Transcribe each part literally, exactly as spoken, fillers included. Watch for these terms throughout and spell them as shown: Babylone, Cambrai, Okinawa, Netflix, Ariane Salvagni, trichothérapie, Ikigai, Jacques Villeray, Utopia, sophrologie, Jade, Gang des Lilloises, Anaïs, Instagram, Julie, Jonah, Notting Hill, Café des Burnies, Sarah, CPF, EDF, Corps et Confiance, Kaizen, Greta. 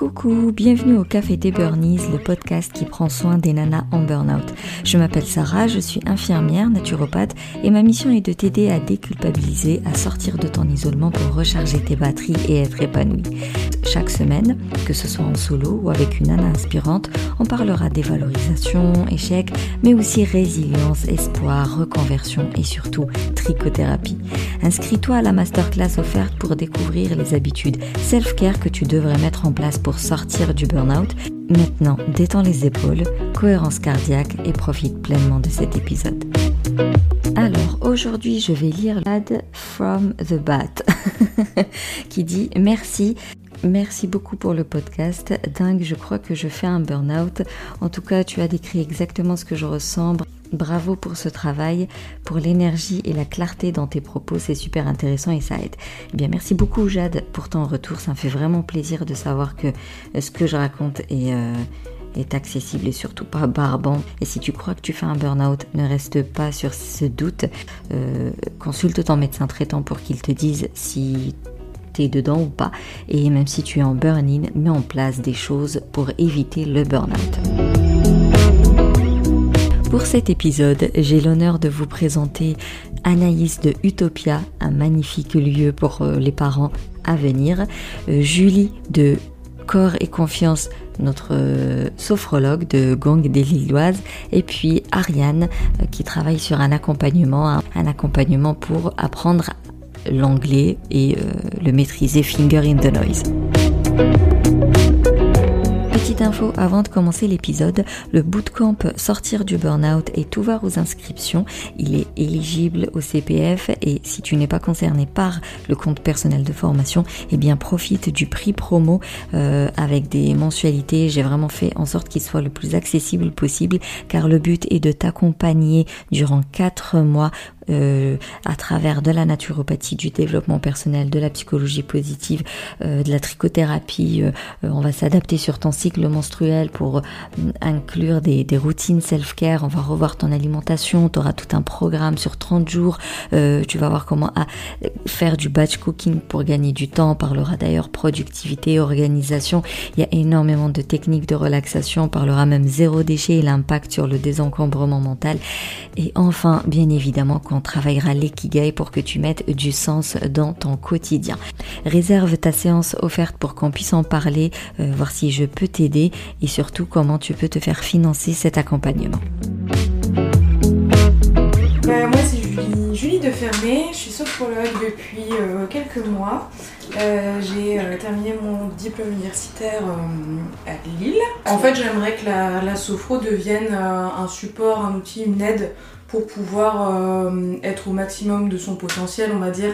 Coucou, bienvenue au Café des Burnies, le podcast qui prend soin des nanas en burn-out. Je m'appelle Sarah, je suis infirmière, naturopathe et ma mission est de t'aider à déculpabiliser, à sortir de ton isolement pour recharger tes batteries et être épanouie. Chaque semaine, que ce soit en solo ou avec une nana inspirante, on parlera dévalorisation, échec, mais aussi résilience, espoir, reconversion et surtout trichothérapie. Inscris-toi à la masterclass offerte pour découvrir les habitudes self-care que tu devrais mettre en place pour Pour sortir du burn-out. Maintenant, détends les épaules, cohérence cardiaque et profite pleinement de cet épisode. Alors, aujourd'hui, je vais lire Jade from the Bat qui dit « Merci, merci beaucoup pour le podcast. Dingue, je crois que je fais un burn-out. En tout cas, tu as décrit exactement ce que je ressens. » Bravo pour ce travail, pour l'énergie et la clarté dans tes propos, c'est super intéressant et ça aide. Eh bien, merci beaucoup Jade pour ton retour, ça me fait vraiment plaisir de savoir que ce que je raconte est, euh, est accessible et surtout pas barbant. Et si tu crois que tu fais un burn-out, ne reste pas sur ce doute, euh, consulte ton médecin traitant pour qu'il te dise si t'es dedans ou pas. Et même si tu es en burn-in, mets en place des choses pour éviter le burn-out. Pour cet épisode, j'ai l'honneur de vous présenter Anaïs de Utopia, un magnifique lieu pour les parents à venir, Julie de Corps et Confiance, notre sophrologue de Gang des Lilloises, et puis Ariane qui travaille sur un accompagnement, un accompagnement pour apprendre l'anglais et le maîtriser, finger in the noise. Petite info avant de commencer l'épisode, le bootcamp Sortir du Burnout est ouvert aux inscriptions, il est éligible au C P F et si tu n'es pas concerné par le compte personnel de formation, eh bien profite du prix promo euh, avec des mensualités. J'ai vraiment fait en sorte qu'il soit le plus accessible possible car le but est de t'accompagner durant quatre mois Euh, à travers de la naturopathie, du développement personnel, de la psychologie positive, euh, de la trichothérapie. Euh, on va s'adapter sur ton cycle menstruel pour euh, inclure des, des routines self-care. On va revoir ton alimentation. Tu auras tout un programme sur trente jours. Euh, tu vas voir comment à faire du batch cooking pour gagner du temps. On parlera d'ailleurs productivité, organisation. Il y a énormément de techniques de relaxation. On parlera même zéro déchet et l'impact sur le désencombrement mental. Et enfin, bien évidemment, quand on travaillera l'Ikigai pour que tu mettes du sens dans ton quotidien. Réserve ta séance offerte pour qu'on puisse en parler, euh, voir si je peux t'aider et surtout comment tu peux te faire financer cet accompagnement. Bah, moi c'est Julie, Julie de Fermé, je suis sophrologue depuis euh, quelques mois. Euh, j'ai euh, terminé mon diplôme universitaire euh, à Lille. En fait j'aimerais que la, la sophro devienne euh, un support, un outil, une aide pour pouvoir euh, être au maximum de son potentiel, on va dire,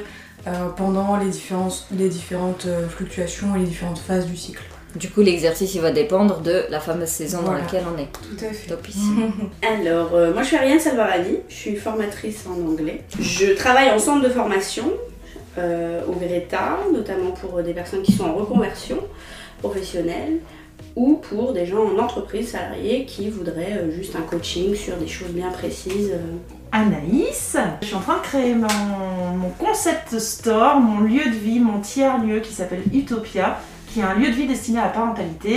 euh, pendant les, les différentes euh, fluctuations et les différentes phases du cycle. Du coup, l'exercice, il va dépendre de la fameuse saison voilà. Dans laquelle on est. Tout à fait. Topissime. Alors, euh, moi, je suis Ariane Salvagni, je suis formatrice en anglais. Je travaille en centre de formation, euh, au Greta, notamment pour des personnes qui sont en reconversion professionnelle, ou pour des gens en entreprise salariée qui voudraient juste un coaching sur des choses bien précises. Anaïs, je suis en train de créer mon, mon concept store, mon lieu de vie, mon tiers-lieu qui s'appelle Utopia, qui est un lieu de vie destiné à la parentalité,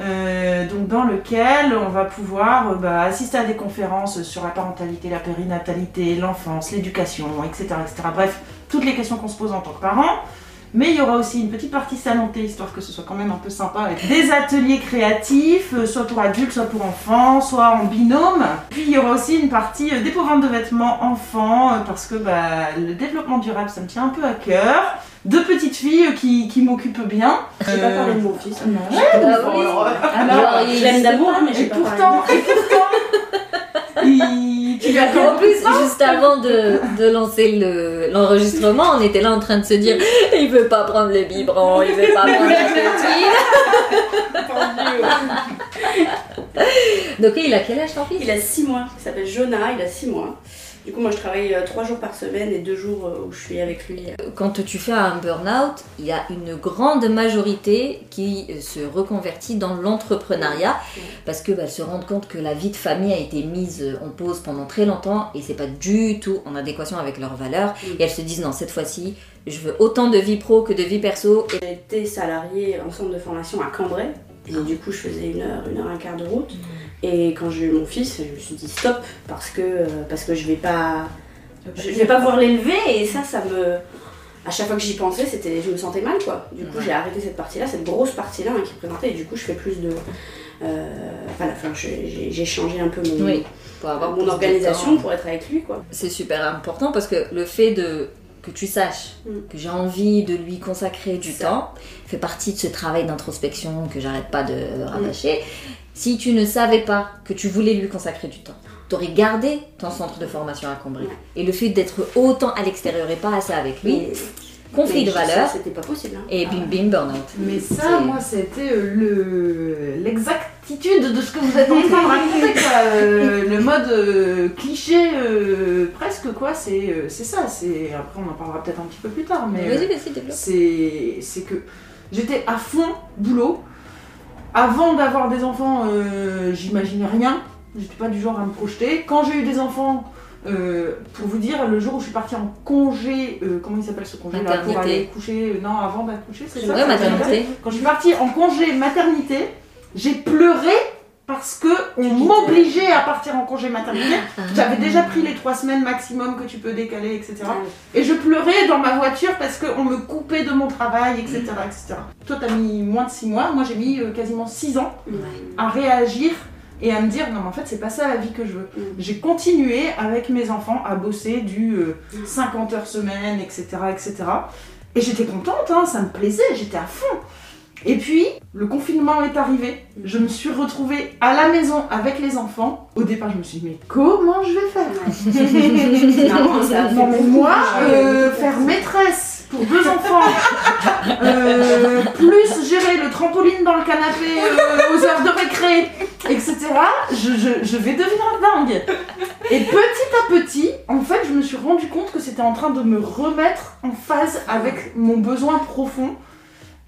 euh, donc dans lequel on va pouvoir euh, bah, assister à des conférences sur la parentalité, la périnatalité, l'enfance, l'éducation, et cetera, et cetera. Bref, toutes les questions qu'on se pose en tant que parents. Mais il y aura aussi une petite partie salon-thé, histoire que ce soit quand même un peu sympa, avec des ateliers créatifs, soit pour adultes, soit pour enfants, soit en binôme. Puis il y aura aussi une partie dépôt-vente de vêtements enfants, parce que bah, le développement durable, ça me tient un peu à cœur. Deux petites filles qui, qui m'occupent bien. J'ai euh... pas parlé de mon fils. Non, ouais, bah oui. Alors, il l'aime d'amour, mais j'ai pas pourtant, parlé. Et pourtant, il... Et en plus, juste avant de, de lancer le, l'enregistrement, on était là en train de se dire « Il veut pas prendre les biberons, il veut pas prendre les petits. » Donc il a quel âge ton fils ? Il a six mois, il s'appelle Jonah, il a six mois. Du coup, moi, je travaille trois jours par semaine et deux jours où je suis avec lui. Quand tu fais un burn-out, il y a une grande majorité qui se reconvertit dans l'entrepreneuriat parce qu'elles bah, se rendent compte que la vie de famille a été mise en pause pendant très longtemps et c'est pas du tout en adéquation avec leurs valeurs. Et elles se disent, non, cette fois-ci, je veux autant de vie pro que de vie perso. J'ai été salariée en centre de formation à Cambrai. Et du coup, je faisais une heure, une heure, un quart de route. Et quand j'ai eu mon fils, je me suis dit stop, parce que, parce que je vais pas, je vais pas pouvoir l'élever. Et ça, ça me... À chaque fois que j'y pensais, c'était, je me sentais mal, quoi. Du coup, j'ai arrêté cette partie-là, cette grosse partie-là hein, qui représentait. Et du coup, je fais plus de... Euh, voilà, enfin, j'ai, j'ai changé un peu mon, oui, pour avoir mon organisation pour être avec lui, quoi. C'est super important parce que le fait de... que tu saches que j'ai envie de lui consacrer du ça. temps, fait partie de ce travail d'introspection que j'arrête pas de rabâcher. Mm. Si tu ne savais pas que tu voulais lui consacrer du temps, tu aurais gardé ton centre de formation à Cambrai. Mm. Et le fait d'être autant à l'extérieur et pas assez avec lui, mais, conflit mais de valeurs, c'était pas possible, hein. Et bim ah. bim burn-out. Mais ça, moi, c'était le l'exactitude de ce que vous êtes en train de raconter, quoi. Euh, le mode euh, cliché euh, presque, quoi. C'est euh, c'est ça. C'est après, on en parlera peut-être un petit peu plus tard, mais vas-y, vas-y, développe. C'est c'est que j'étais à fond boulot. Avant d'avoir des enfants, euh, j'imaginais rien. J'étais pas du genre à me projeter. Quand j'ai eu des enfants. Euh, pour vous dire, le jour où je suis partie en congé, euh, comment il s'appelle ce congé là, pour aller coucher, non, avant d'accoucher, c'est ça, vrai, maternité. Quand je suis partie en congé maternité, j'ai pleuré parce que on m'obligeait à partir en congé maternité. J'avais déjà pris les trois semaines maximum que tu peux décaler, et cetera. Et je pleurais dans ma voiture parce qu'on me coupait de mon travail, et cetera, et cetera. Toi, t'as mis moins de six mois, moi j'ai mis quasiment six ans à réagir. Et à me dire, non mais en fait c'est pas ça la vie que je veux. Mmh. J'ai continué avec mes enfants à bosser du euh, cinquante heures semaine, et cetera, et cetera. Et j'étais contente, hein, ça me plaisait, j'étais à fond. Et puis, le confinement est arrivé, je me suis retrouvée à la maison avec les enfants. Au départ, je me suis dit, mais comment je vais faire? Non, ça non mais moi, euh, faire maîtresse pour deux enfants, euh, plus gérer le trampoline dans le canapé euh, aux heures de récré, et cetera. Je, je, je vais devenir dingue. Et petit à petit, en fait, je me suis rendu compte que c'était en train de me remettre en phase avec mon besoin profond.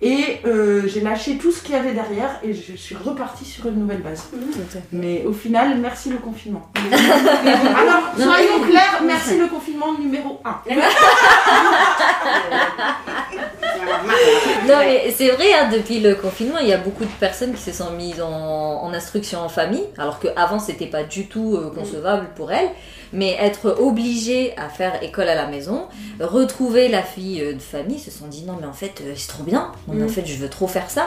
Et euh, j'ai lâché tout ce qu'il y avait derrière et je suis repartie sur une nouvelle base. Mmh. Mais au final, merci le confinement. Alors, soyons clairs, merci le confinement numéro un. Non mais c'est vrai, hein, depuis le confinement, il y a beaucoup de personnes qui se sont mises en, en instruction en famille, alors qu'avant c'était pas du tout euh, concevable pour elles. Mais être obligée à faire école à la maison, retrouver la fille euh, de famille, se sont dit non mais en fait euh, c'est trop bien, non, mais en fait je veux trop faire ça.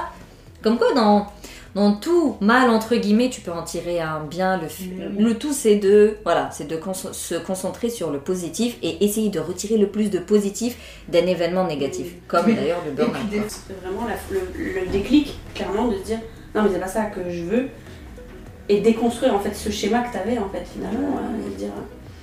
Comme quoi dans, dans tout mal entre guillemets tu peux en tirer un bien, le, le tout c'est de, voilà, c'est de con- se concentrer sur le positif et essayer de retirer le plus de positif d'un événement négatif, comme oui. d'ailleurs le burn-out. Des... C'était vraiment la, le, le déclic clairement de se dire non mais c'est pas ça que je veux. Et déconstruire en fait ce schéma que t'avais en fait finalement, euh, de dire...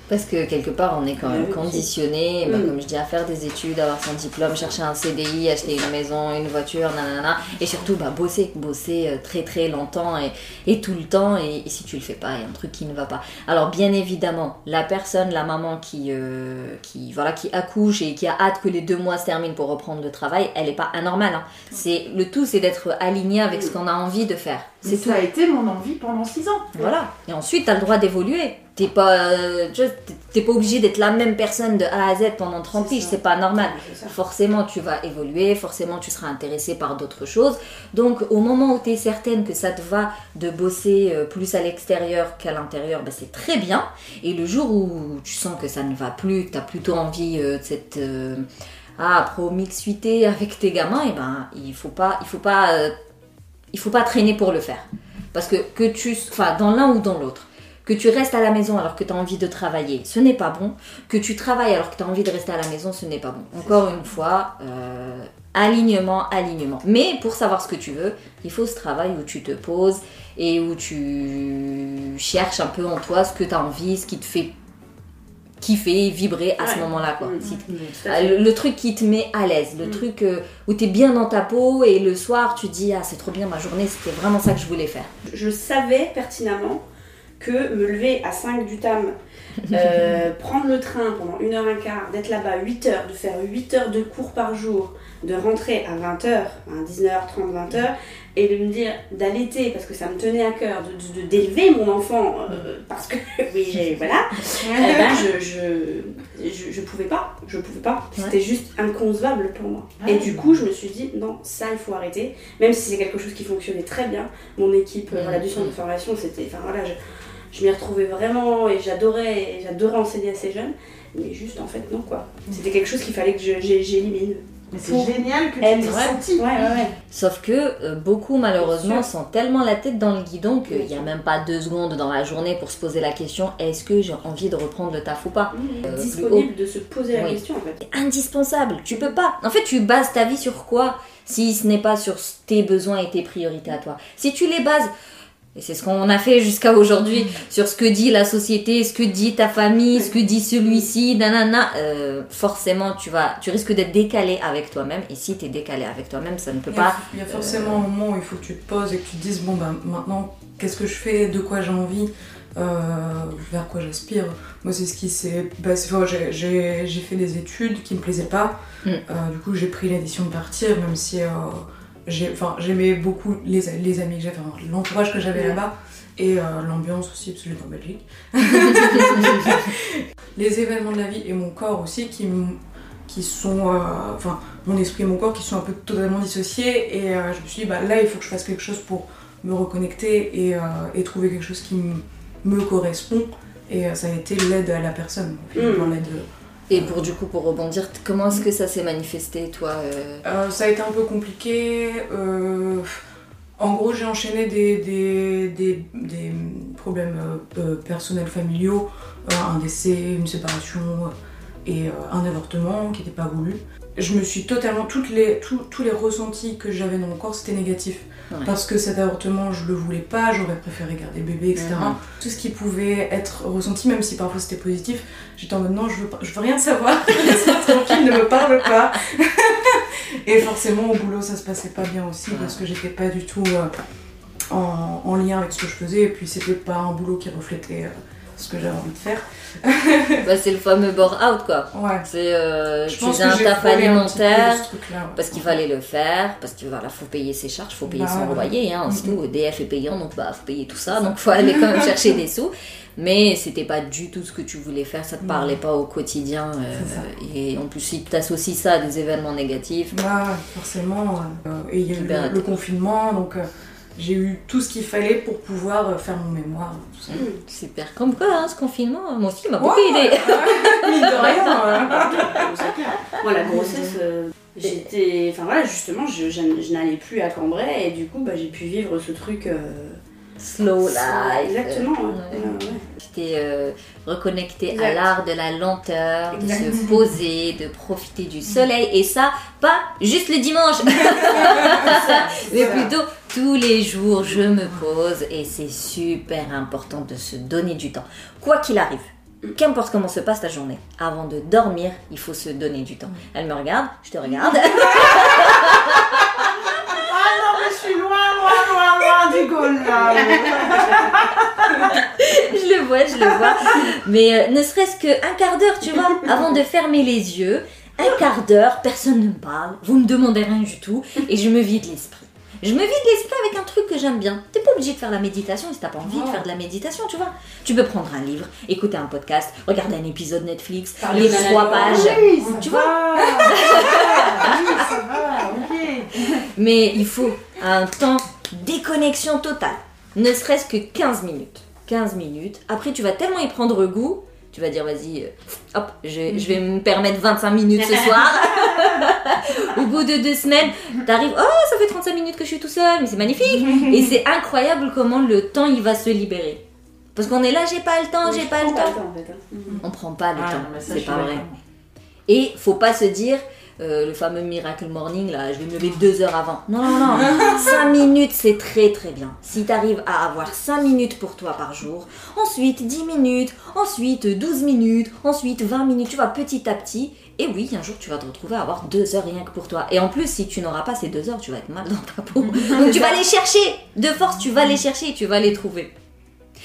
Parce que quelque part on est quand même conditionné, bah, mmh. comme je dis, à faire des études, avoir son diplôme, chercher un C D I, acheter une maison, une voiture, nanana, et surtout bah, bosser, bosser très très longtemps et, et tout le temps, et, et si tu le fais pas, il y a un truc qui ne va pas. Alors bien évidemment, la personne, la maman qui, euh, qui, voilà, qui accouche et qui a hâte que les deux mois se terminent pour reprendre le travail, elle n'est pas anormale, hein. C'est, le tout c'est d'être aligné avec ce qu'on a envie de faire. C'est ça tout. A été mon envie pendant six ans. Voilà, et ensuite t'as le droit d'évoluer. T'es pas, tu vois, t'es pas obligé d'être la même personne de A à Z pendant trente piges, c'est pas normal. Forcément, tu vas évoluer, forcément, tu seras intéressé par d'autres choses. Donc, au moment où tu es certaine que ça te va de bosser plus à l'extérieur qu'à l'intérieur, bah, c'est très bien. Et le jour où tu sens que ça ne va plus, que tu as plutôt envie de cette... Euh, ah, promixuité avec tes gamins, et ben, il faut pas, il faut pas, euh, il faut pas traîner pour le faire. Parce que, que tu... Enfin, dans l'un ou dans l'autre. Que tu restes à la maison alors que tu as envie de travailler, ce n'est pas bon. Que tu travailles alors que tu as envie de rester à la maison, ce n'est pas bon. Encore une fois, euh, alignement, alignement. Mais pour savoir ce que tu veux, il faut ce travail où tu te poses et où tu cherches un peu en toi ce que tu as envie, ce qui te fait kiffer, vibrer à ouais. ce moment-là. Quoi. Mmh. Si t... le, le truc qui te met à l'aise, le mmh. truc euh, où tu es bien dans ta peau et le soir tu dis « Ah, c'est trop bien, ma journée, c'était vraiment ça que je voulais faire. » Je savais pertinemment que me lever à cinq du tam, euh, prendre le train pendant une heure et un quart, d'être là-bas huit heures, de faire huit heures de cours par jour, de rentrer à vingt heures, hein, dix-neuf heures trente, vingt heures, et de me dire d'allaiter, parce que ça me tenait à cœur, de, de, de, d'élever mon enfant, euh, parce que, oui, j'ai, voilà, eh ben, je, je, je, je pouvais pas, je pouvais pas, c'était ouais. juste inconcevable pour moi. Ouais. Et du coup, je me suis dit, non, ça, il faut arrêter, même si c'est quelque chose qui fonctionnait très bien, mon équipe, ouais. voilà, du centre de formation, c'était, enfin, voilà, je, je m'y retrouvais vraiment, et j'adorais, et j'adorais enseigner à ces jeunes, mais juste, en fait, non, quoi. C'était quelque chose qu'il fallait que je, j'ai, j'élimine. Mais c'est génial que tu t'es sentie. Ouais, ouais, ouais. Sauf que euh, beaucoup malheureusement sont tellement la tête dans le guidon qu'il n'y a même pas deux secondes dans la journée pour se poser la question est-ce que j'ai envie de reprendre le taf ou pas. Mmh, euh, disponible de se poser la oui. question en fait. C'est indispensable, tu peux pas. En fait tu bases ta vie sur quoi si ce n'est pas sur tes besoins et tes priorités à toi. Si tu les bases, et c'est ce qu'on a fait jusqu'à aujourd'hui, sur ce que dit la société, ce que dit ta famille, ce que dit celui-ci, nanana, euh, forcément tu vas, tu risques d'être décalé avec toi-même, et si tu es décalé avec toi-même, ça ne peut il pas... Il y a forcément euh... un moment où il faut que tu te poses et que tu te dises, bon ben maintenant, qu'est-ce que je fais, de quoi j'ai envie, euh, vers quoi j'aspire. Moi c'est ce qui s'est passé, bah, j'ai, j'ai, j'ai fait des études qui me plaisaient pas, mm. euh, du coup j'ai pris la décision de partir, même si... Euh, J'ai, j'aimais beaucoup les, les amis que j'avais, enfin, l'entourage que j'avais ouais. là-bas et euh, l'ambiance aussi, parce que j'étais en Belgique. Les événements de la vie et mon corps aussi qui, qui sont, enfin euh, mon esprit et mon corps qui sont un peu totalement dissociés et euh, je me suis dit bah, là il faut que je fasse quelque chose pour me reconnecter et, euh, et trouver quelque chose qui m- me correspond et euh, ça a été l'aide à la personne, finalement, mmh. l'aide de... Et pour du coup, pour rebondir, comment est-ce que ça s'est manifesté, toi euh... Euh, Ça a été un peu compliqué. Euh, en gros, j'ai enchaîné des, des, des, des problèmes euh, personnels, familiaux, euh, un décès, une séparation et euh, un avortement qui n'était pas voulu. Je me suis totalement... Toutes les, tout, tous les ressentis que j'avais dans mon corps, c'était négatif. Ouais. Parce que cet avortement, je le voulais pas, j'aurais préféré garder bébé, et cetera. Ouais. Tout ce qui pouvait être ressenti, même si parfois c'était positif, j'étais en mode non, je veux, pas, je veux rien savoir, laisse-moi tranquille, ne me parle pas. Et forcément, au boulot, ça se passait pas bien aussi, ouais. parce que j'étais pas du tout euh, en, en lien avec ce que je faisais, et puis c'était pas un boulot qui reflétait... Euh, ce que j'avais envie de faire. Bah, c'est le fameux bore-out, quoi. Ouais. C'est euh, je pense que un taf alimentaire, un truc là, ouais. parce qu'il fallait le faire, parce qu'il voilà, faut payer ses charges, faut payer bah, son ouais. loyer, hein, c'est tout, E D F est payant, donc bah, faut payer tout ça, ça donc faut aller quand même chercher des sous. Mais c'était pas du tout ce que tu voulais faire, ça te parlait pas au quotidien. Euh, et en plus, si tu associes ça à des événements négatifs... Bah, forcément. Euh, et il y a eu le, le confinement, donc... Euh, j'ai eu tout ce qu'il fallait pour pouvoir faire mon mémoire. Tout ça. Super. Comme quoi, hein, ce confinement, moi aussi, il m'a beaucoup wow, aidé. Mine de rien. C'est clair. Moi, la grossesse, euh, j'étais... Enfin voilà, justement, je, je, je n'allais plus à Cambrai et du coup, bah, j'ai pu vivre ce truc... Euh... Slow life. Exactement. J'étais euh, euh, ouais. euh, reconnectée exact. À l'art de la lenteur, de exact. Se poser, de profiter du soleil et ça, pas juste le dimanche, mais plutôt tous les jours je me pose et c'est super important de se donner du temps. Quoi qu'il arrive, qu'importe comment se passe ta journée, avant de dormir, il faut se donner du temps. Elle me regarde, je te regarde. Je suis loin, loin, loin, loin du goal là. Je le vois, je le vois. Mais euh, ne serait-ce qu'un quart d'heure, tu vois, avant de fermer les yeux, un quart d'heure, personne ne me parle, vous ne me demandez rien du tout, et je me vide l'esprit. Je me vide l'esprit avec un truc que j'aime bien. T'es pas obligé de faire de la méditation si t'as pas envie oh. de faire de la méditation, tu vois. Tu peux prendre un livre, écouter un podcast, regarder un épisode Netflix, lire trois pages, oui, ça tu va. Vois. Oui, ça va, ok. Mais il faut un temps déconnexion totale, ne serait-ce que quinze minutes. quinze minutes, après tu vas tellement y prendre goût, tu vas dire vas-y, hop, je, je vais me permettre vingt-cinq minutes ce soir. Au bout de deux semaines, t'arrives, oh ça fait trente-cinq minutes que je suis tout seul, mais c'est magnifique. Et c'est incroyable comment le temps il va se libérer. Parce qu'on est là, j'ai pas le temps, j'ai pas le temps. On prend pas le temps, c'est pas vrai. Et faut pas se dire... Euh, le fameux miracle morning, là, je vais me lever deux heures avant. Non, non, non, cinq minutes, c'est très très bien. Si t'arrives à avoir cinq minutes pour toi par jour, ensuite dix minutes, ensuite douze minutes, ensuite vingt minutes, tu vas petit à petit. Et oui, un jour, tu vas te retrouver à avoir deux heures rien que pour toi. Et en plus, si tu n'auras pas ces deux heures, tu vas être mal dans ta peau. Donc tu vas les chercher, de force, tu vas les chercher et tu vas les trouver.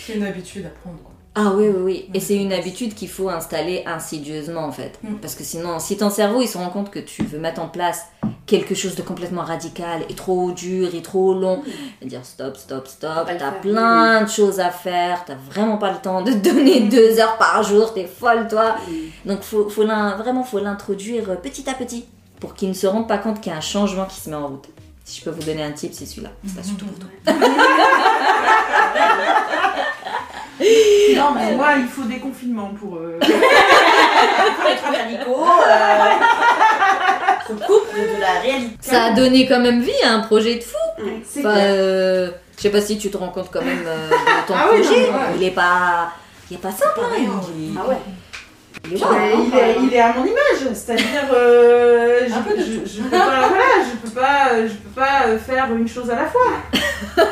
C'est une habitude à prendre, quoi. Ah oui, oui, oui. Et c'est une habitude qu'il faut installer insidieusement, en fait. Mm. Parce que sinon, si ton cerveau, il se rend compte que tu veux mettre en place quelque chose de complètement radical et trop dur et trop long, et dire stop, stop, stop, t'as plein de choses à faire, t'as vraiment pas le temps de te donner mm. deux heures par jour, t'es folle, toi. Mm. Donc, faut, faut vraiment, faut l'introduire petit à petit pour qu'il ne se rende pas compte qu'il y a un changement qui se met en route. Si je peux vous donner un tip, c'est celui-là. C'est pas surtout pour toi. Non, mais moi, il faut des confinements pour... Euh... pour être radicaux. Euh... Se coupe de la réalité. Ça a donné quand même vie à un projet de fou. C'est enfin, euh... je sais pas si tu te rends compte quand même euh, de ton ah projet. Oui, non, ouais. Il est pas... Il est pas simple. Hein, il... Ah ouais. Il est, wow, il, est, enfin, il est à mon image, c'est-à-dire euh, je, peu je, je peux pas, voilà, je peux pas, je peux pas faire une chose à la fois.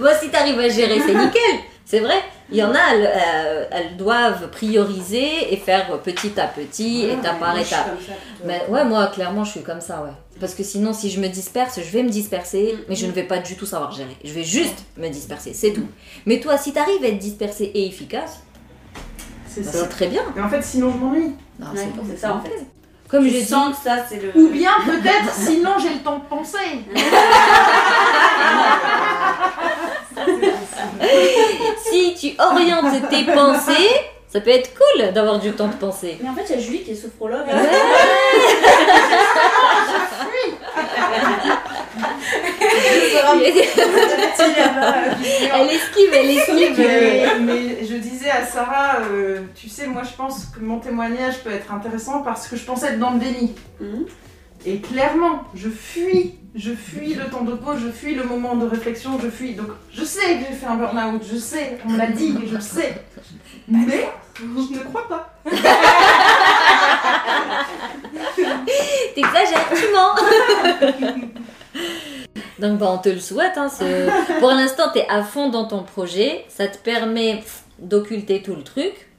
Moi, si t'arrives à gérer, c'est nickel, c'est vrai. Il y en a, elles, euh, elles doivent prioriser et faire petit à petit, ouais, étape par étape. Mais ouais, moi, clairement, je suis comme ça, ouais. Parce que sinon, si je me disperse, je vais me disperser, mais je ne vais pas du tout savoir gérer. Je vais juste me disperser, c'est tout. Mais toi, si t'arrives à être dispersée et efficace. C'est, bah ça. C'est très bien. Mais en fait, sinon je m'ennuie. Non, ouais, c'est, pas c'est ça, ça en fait. Comme je sens que ça, c'est le. Ou bien peut-être, sinon j'ai le temps de penser. Ça, c'est si tu orientes tes pensées, ça peut être cool d'avoir du temps de penser. Mais en fait, il y a Julie qui est sophrologue. Ouais. Elle esquive, elle esquive. Mais, mais je disais à Sarah, euh, tu sais, moi je pense que mon témoignage peut être intéressant parce que je pensais être dans le déni. Mm-hmm. Et clairement, je fuis, je fuis le temps de pause, je fuis le moment de réflexion, je fuis. Donc je sais que j'ai fait un burn-out, je sais, on l'a dit, je sais. Mais je ne crois pas. T'exagères, tu mens. Donc bah, on te le souhaite, hein, ce... pour l'instant t'es à fond dans ton projet, ça te permet d'occulter tout le truc.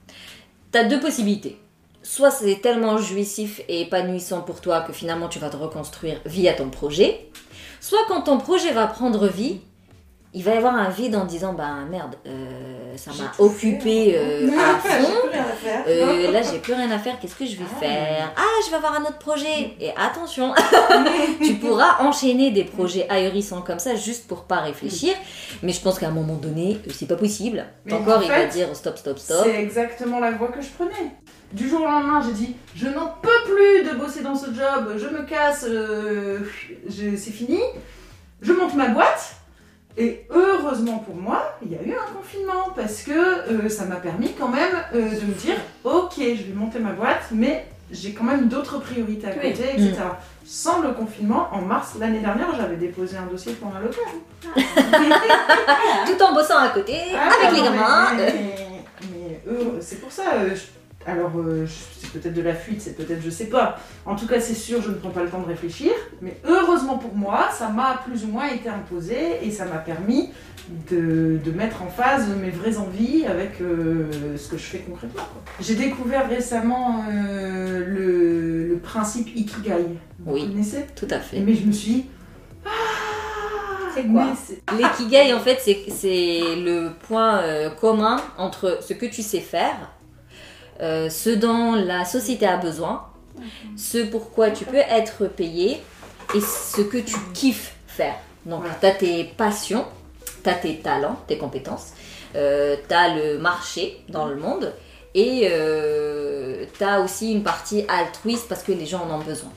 T'as deux possibilités, soit c'est tellement jouissif et épanouissant pour toi que finalement tu vas te reconstruire via ton projet, soit quand ton projet va prendre vie, il va y avoir un vide en disant bah merde, euh, ça m'a occupé euh, à fond, euh, là j'ai plus rien à faire, qu'est-ce que je vais ah, faire ah je vais avoir un autre projet, et attention tu pourras enchaîner des projets ahurissants comme ça juste pour pas réfléchir, mais je pense qu'à un moment donné c'est pas possible, ton corps en fait, il va dire stop stop stop. C'est exactement la voie que je prenais. Du jour au lendemain, j'ai dit, je n'en peux plus de bosser dans ce job, je me casse, euh, je, c'est fini, je monte ma boîte. Et heureusement pour moi, il y a eu un confinement parce que euh, ça m'a permis quand même euh, de me dire, ok, je vais monter ma boîte, mais j'ai quand même d'autres priorités à côté, oui. et cetera. Mmh. Sans le confinement, en mars l'année dernière, j'avais déposé un dossier pour un local. Tout en bossant à côté, ah, avec non, les gamins. Mais, mais, mais, mais euh, c'est pour ça. Euh, je, Alors, euh, c'est peut-être de la fuite, c'est peut-être, je sais pas. En tout cas, c'est sûr, je ne prends pas le temps de réfléchir. Mais heureusement pour moi, ça m'a plus ou moins été imposé et ça m'a permis de, de mettre en phase mes vraies envies avec euh, ce que je fais concrètement, quoi. J'ai découvert récemment euh, le, le principe Ikigai. Vous oui, connaissez ? Tout à fait. Mais je me suis dit... Ah, c'est quoi ? c'est... L'ikigai, en fait, c'est, c'est le point euh, commun entre ce que tu sais faire, Euh, ce dont la société a besoin, ce pourquoi tu peux être payé et ce que tu kiffes faire. Donc, tu as tes passions, tu as tes talents, tes compétences, euh, tu as le marché dans le monde et euh, tu as aussi une partie altruiste parce que les gens en ont besoin.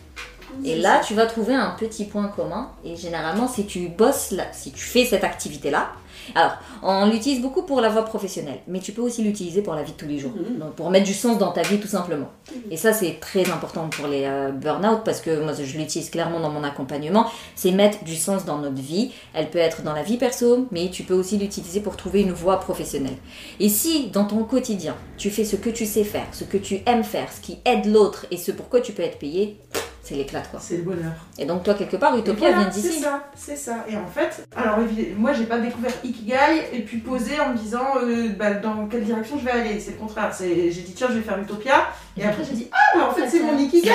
Et là, tu vas trouver un petit point commun. Et généralement, si tu bosses, là, si tu fais cette activité-là, alors on l'utilise beaucoup pour la voie professionnelle, mais tu peux aussi l'utiliser pour la vie de tous les jours, mmh. donc pour mettre du sens dans ta vie tout simplement. Mmh. Et ça, c'est très important pour les euh, burn-out parce que moi, je l'utilise clairement dans mon accompagnement. C'est mettre du sens dans notre vie. Elle peut être dans la vie perso, mais tu peux aussi l'utiliser pour trouver une voie professionnelle. Et si dans ton quotidien, tu fais ce que tu sais faire, ce que tu aimes faire, ce qui aide l'autre et ce pourquoi tu peux être payé, c'est l'éclat, quoi. C'est le bonheur. Et donc toi, quelque part, Utopia voilà, vient d'ici. C'est ça, c'est ça. Et en fait, alors moi, j'ai pas découvert Ikigai et puis posé en me disant euh, bah, dans quelle direction je vais aller. C'est le contraire. C'est, j'ai dit tiens, je vais faire Utopia. Et après, j'ai dit ah, bah en fait, c'est, c'est mon Ikigai.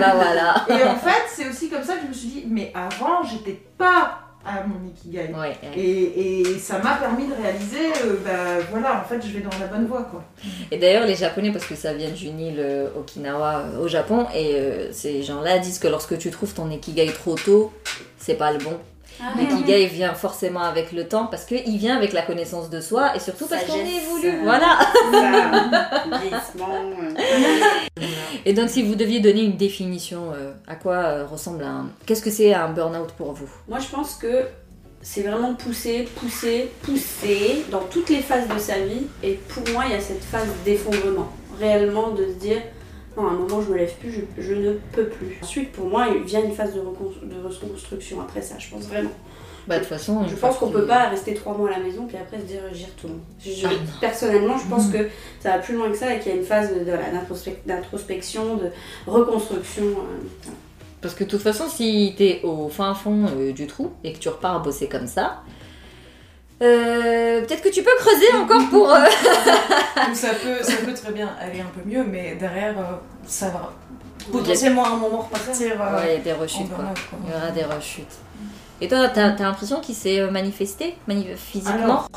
Bah voilà. Et en fait, c'est aussi comme ça que je me suis dit mais avant, j'étais pas à mon Ikigai. Ouais, ouais. Et, et ça m'a permis de réaliser, euh, bah voilà, en fait, je vais dans la bonne voie, quoi. Et d'ailleurs, les Japonais, parce que ça vient d'une île, euh, Okinawa, au Japon, et euh, ces gens-là disent que lorsque tu trouves ton Ikigai trop tôt, c'est pas le bon. Ah, L'ikigai vient forcément avec le temps parce qu'il vient avec la connaissance de soi et surtout parce qu'on évolue, euh, voilà. Et donc si vous deviez donner une définition, euh, à quoi euh, ressemble un... Qu'est-ce que c'est un burn-out pour vous? Moi je pense que c'est vraiment pousser, pousser, pousser dans toutes les phases de sa vie, et pour moi il y a cette phase d'effondrement, réellement de se dire... Non, à un moment, je me lève plus, je, je ne peux plus. Ensuite, pour moi, il vient une phase de, recon- de reconstruction après ça, je pense vraiment. Bah, de toute façon, je pense qu'on peut pas rester trois mois à la maison puis après se dire j'y retourne. Je, ah, personnellement, je pense mmh. que ça va plus loin que ça et qu'il y a une phase de, de, d'introspec- d'introspection, de reconstruction. Euh, Parce que de toute façon, si t'es au fin fond euh, du trou et que tu repars à bosser comme ça, Euh, peut-être que tu peux creuser encore pour... Euh... ça, peut, ça peut très bien aller un peu mieux, mais derrière, euh, ça va potentiellement à un moment repartir. Euh, ouais, il y a des rechutes, quoi. Burnout, quoi. Il y aura des rechutes. Et toi, t'as, t'as l'impression qu'il s'est manifesté manif- physiquement? Alors,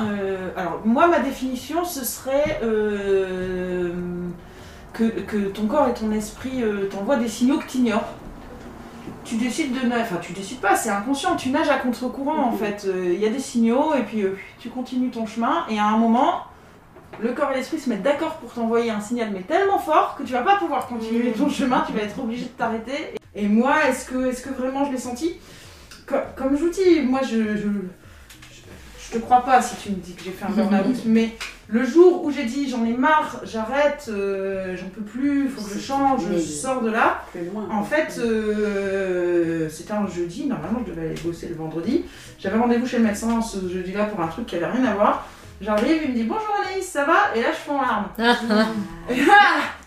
euh, alors, moi, ma définition, ce serait euh, que, que ton corps et ton esprit euh, t'envoient des signaux que t'ignorais. Tu décides de nager, enfin tu décides pas, c'est inconscient, tu nages à contre-courant en fait. Il y a des signaux et puis euh, tu continues ton chemin, et à un moment, le corps et l'esprit se mettent d'accord pour t'envoyer un signal mais tellement fort que tu vas pas pouvoir continuer ton chemin, tu vas être obligé de t'arrêter. Et moi, est-ce que, est-ce que vraiment je l'ai senti ? Comme, comme je vous dis, moi je, je, je, je te crois pas si tu me dis que j'ai fait un burn-out, mais le jour où j'ai dit j'en ai marre, j'arrête, euh, j'en peux plus, faut que je change, je sors de là. En fait, euh, c'était un jeudi, normalement je devais aller bosser le vendredi. J'avais rendez-vous chez le médecin ce jeudi-là pour un truc qui avait rien à voir. J'arrive, il me dit bonjour Anaïs, ça va ? Et là je fonds en larmes.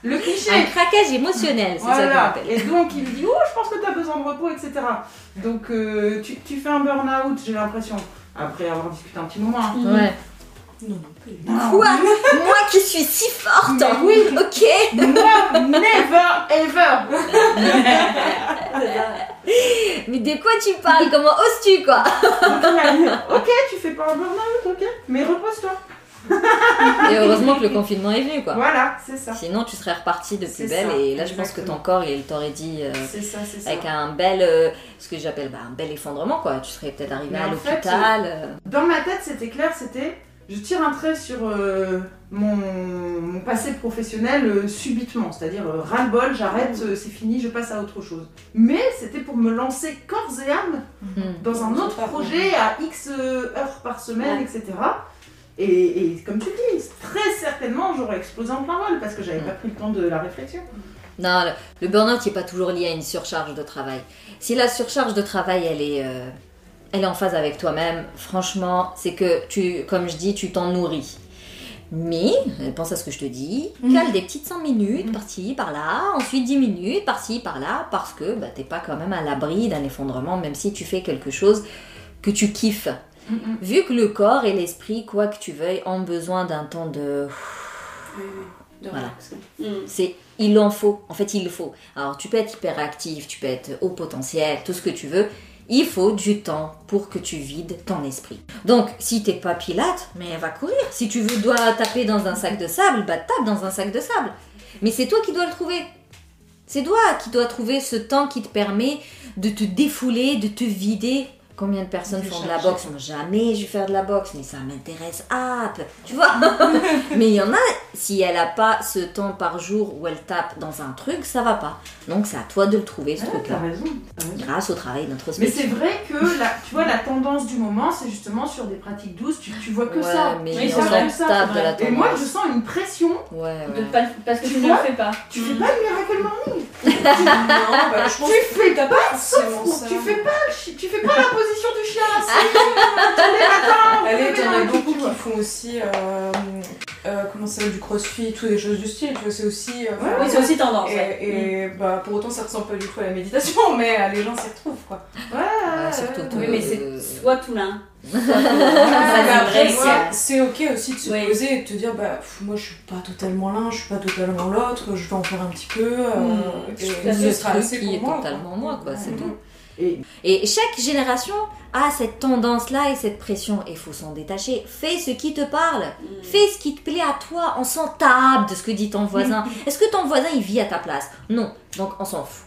Le cliché. Un craquage émotionnel, c'est voilà. Ça. Et donc il me dit oh, je pense que t'as besoin de repos, et cetera. Donc euh, tu, tu fais un burn-out, j'ai l'impression, après avoir discuté un petit moment. Hein. Ouais. Non, non, non. Quoi ? Moi qui suis si forte. Mais oui, ok. Moi, never ever. Mais de quoi tu parles ? Comment oses-tu, quoi ? Ok, tu fais pas un burn-out, ok ? Mais repose-toi. Et heureusement que le confinement est venu, quoi. Voilà, c'est ça. Sinon, tu serais reparti de plus belle. Et là, exactement. Je pense que ton corps, il t'aurait dit euh, c'est ça, c'est avec ça. Un bel, euh, ce que j'appelle bah, un bel effondrement, quoi. Tu serais peut-être arrivé à l'hôpital. Fait, euh... Dans ma tête, c'était clair, c'était. Je tire un trait sur euh, mon, mon passé professionnel euh, subitement, c'est-à-dire euh, ras-le-bol, j'arrête, euh, c'est fini, je passe à autre chose. Mais c'était pour me lancer corps et âme mmh. dans un autre projet à X heures par semaine, ouais. et cetera. Et, et comme tu le dis, très certainement j'aurais explosé en plein vol parce que j'avais mmh. pas pris le temps de la réflexion. Non, le, le burn-out n'est pas toujours lié à une surcharge de travail. Si la surcharge de travail, elle est... Euh... elle est en phase avec toi-même, franchement, c'est que tu, comme je dis, tu t'en nourris. Mais, pense à ce que je te dis, mmh. cale des petites cinq minutes, mmh. par-ci, par-là, ensuite dix minutes, par-ci, par-là, parce que bah, t'es pas quand même à l'abri d'un effondrement, même si tu fais quelque chose que tu kiffes. Mmh. Vu que le corps et l'esprit, quoi que tu veuilles, ont besoin d'un temps de... Mmh. de voilà. Mmh. C'est... Il en faut, en fait, il faut. Alors, tu peux être hyperactif, tu peux être haut potentiel, tout ce que tu veux. Il faut du temps pour que tu vides ton esprit. Donc, si t'es pas Pilate, mais va courir. Si tu veux, dois taper dans un sac de sable, bah tape dans un sac de sable. Mais c'est toi qui dois le trouver. C'est toi qui dois trouver ce temps qui te permet de te défouler, de te vider. Combien de personnes font de la boxe ? Moi, jamais je vais faire de la boxe, mais ça m'intéresse. Ah, tu vois ? Mais il y en a, si elle n'a pas ce temps par jour où elle tape dans un truc, ça va pas. Donc, c'est à toi de le trouver, ce ah, truc-là. T'as raison, t'as raison. Grâce au travail d'introspection. Mais c'est vrai que, la, tu vois, la tendance du moment, c'est justement sur des pratiques douces, tu, tu vois que ouais, ça. Mais, mais ça que ça. De la et moi, je sens une pression. Ouais, ouais. De pas, parce que tu, tu ne le fais pas. Tu fais pas le miracle morning. Non, bah, je pense tu fais pas, pas souffle, tu fais pas, tu fais pas la position du chien. Allez, t'en as beaucoup qui font aussi, euh, euh, comment ça, du crossfit, tout des choses du style. Tu vois, c'est aussi, euh, ouais, oui, c'est aussi tendance. Et, ouais. et mmh. bah, pour autant, ça ressemble pas du tout à la méditation, mais euh, les gens s'y retrouvent, quoi. Ouais. Euh, surtout. Euh, oui, mais euh... c'est soit tout l'un. Soit tout l'un. Ah, bah, après, c'est, c'est ok aussi de se ouais. poser et de te dire, bah, pff, moi, je suis pas totalement l'un, je suis pas totalement l'autre, je vais en faire un petit peu. Euh, mmh. Et, et ce sera assez pour moi. Totalement moi, quoi. C'est tout. Et... et chaque génération a cette tendance-là et cette pression. Il faut s'en détacher. Fais ce qui te parle. Mmh. Fais ce qui te plaît à toi. On s'en tape de ce que dit ton voisin. Mmh. Est-ce que ton voisin, il vit à ta place? Non. Donc, on s'en fout.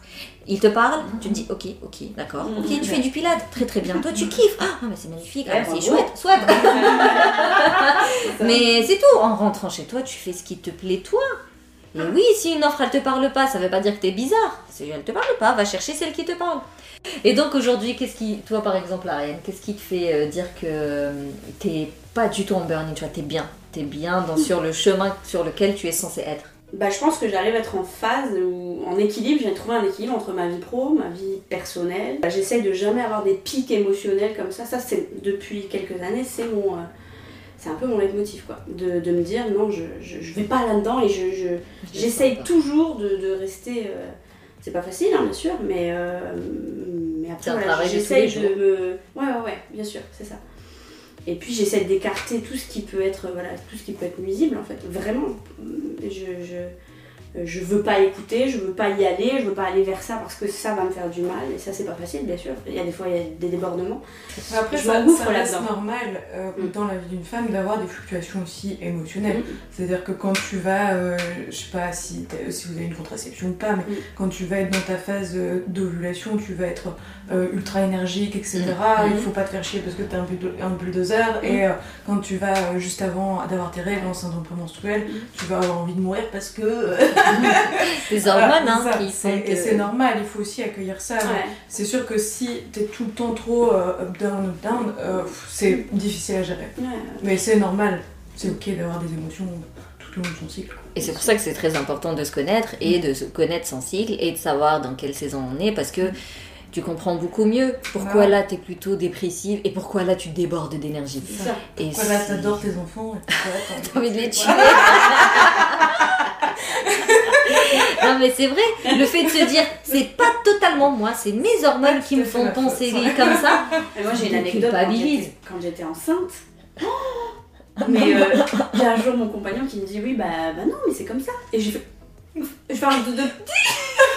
Il te parle, mmh. tu me dis ok, ok, d'accord. Mmh. Ok, tu fais du pilates, très très bien. Toi, tu kiffes. Ah, mais c'est magnifique. Ouais, ah, c'est chouette. Soit. Mais c'est tout. En rentrant chez toi, tu fais ce qui te plaît, toi. Et oui, si une offre, elle te parle pas, ça veut pas dire que t'es bizarre. Si elle te parle pas, va chercher celle qui te parle. Et donc aujourd'hui, qu'est-ce qui, toi par exemple, Ariane, qu'est-ce qui te fait dire que t'es pas du tout en burn-in, tu vois, t'es bien, t'es bien dans, sur le chemin sur lequel tu es censé être? Bah, je pense que j'arrive à être en phase ou en équilibre. J'ai trouvé un équilibre entre ma vie pro, ma vie personnelle. J'essaye de jamais avoir des pics émotionnels comme ça. Ça, c'est depuis quelques années, c'est mon, euh, c'est un peu mon leitmotiv, quoi. De, de me dire non, je, je, je vais pas là-dedans et je, je, j'essaye toujours de, de rester. Euh, c'est pas facile, hein, bien sûr, mais, euh, mais après, voilà, j'essaye de me. Ouais, ouais, ouais, bien sûr, c'est ça. Et puis j'essaie d'écarter tout ce qui peut être, voilà, tout ce qui peut être nuisible en fait. Vraiment, je, je, je veux pas écouter, je veux pas y aller, je veux pas aller vers ça parce que ça va me faire du mal. Et ça c'est pas facile bien sûr. Il y a des fois il y a des débordements. Après je ça, ça reste normal euh, mmh. dans la vie d'une femme d'avoir des fluctuations aussi émotionnelles. Mmh. C'est-à-dire que quand tu vas, euh, je sais pas si, si vous avez une contraception ou pas, mais mmh. quand tu vas être dans ta phase d'ovulation, tu vas être Euh, ultra énergique, et cetera. Mmh. Il faut pas te faire chier parce que t'es un, bull- un bulldozer. Mmh. Et euh, quand tu vas euh, juste avant d'avoir tes règles en syndrome prémenstruel, mmh. tu vas avoir envie de mourir parce que les hormones, hein, qui sont. Et, que... et c'est normal. Il faut aussi accueillir ça. Ouais. C'est sûr que si t'es tout le temps trop euh, up down up down, euh, c'est difficile à gérer. Ouais. Mais c'est normal. C'est ok d'avoir des émotions tout au long de son cycle. Et c'est pour ça que c'est très important de se connaître et de se connaître son cycle et de savoir dans quelle saison on est parce que. Tu comprends beaucoup mieux pourquoi ouais. là t'es plutôt dépressive et pourquoi là tu débordes d'énergie. Ça. Et pourquoi c'est... là t'adores tes enfants et pourquoi t'as envie de les tuer. Non mais c'est vrai, le fait de se dire c'est pas totalement moi, c'est mes hormones qui me font penser comme ça. Et moi j'ai une anecdote quand j'étais, quand j'étais enceinte. Oh mais euh, il y a un jour mon compagnon qui me dit oui bah, bah non mais c'est comme ça. Et j'ai fait... Je parle de petit.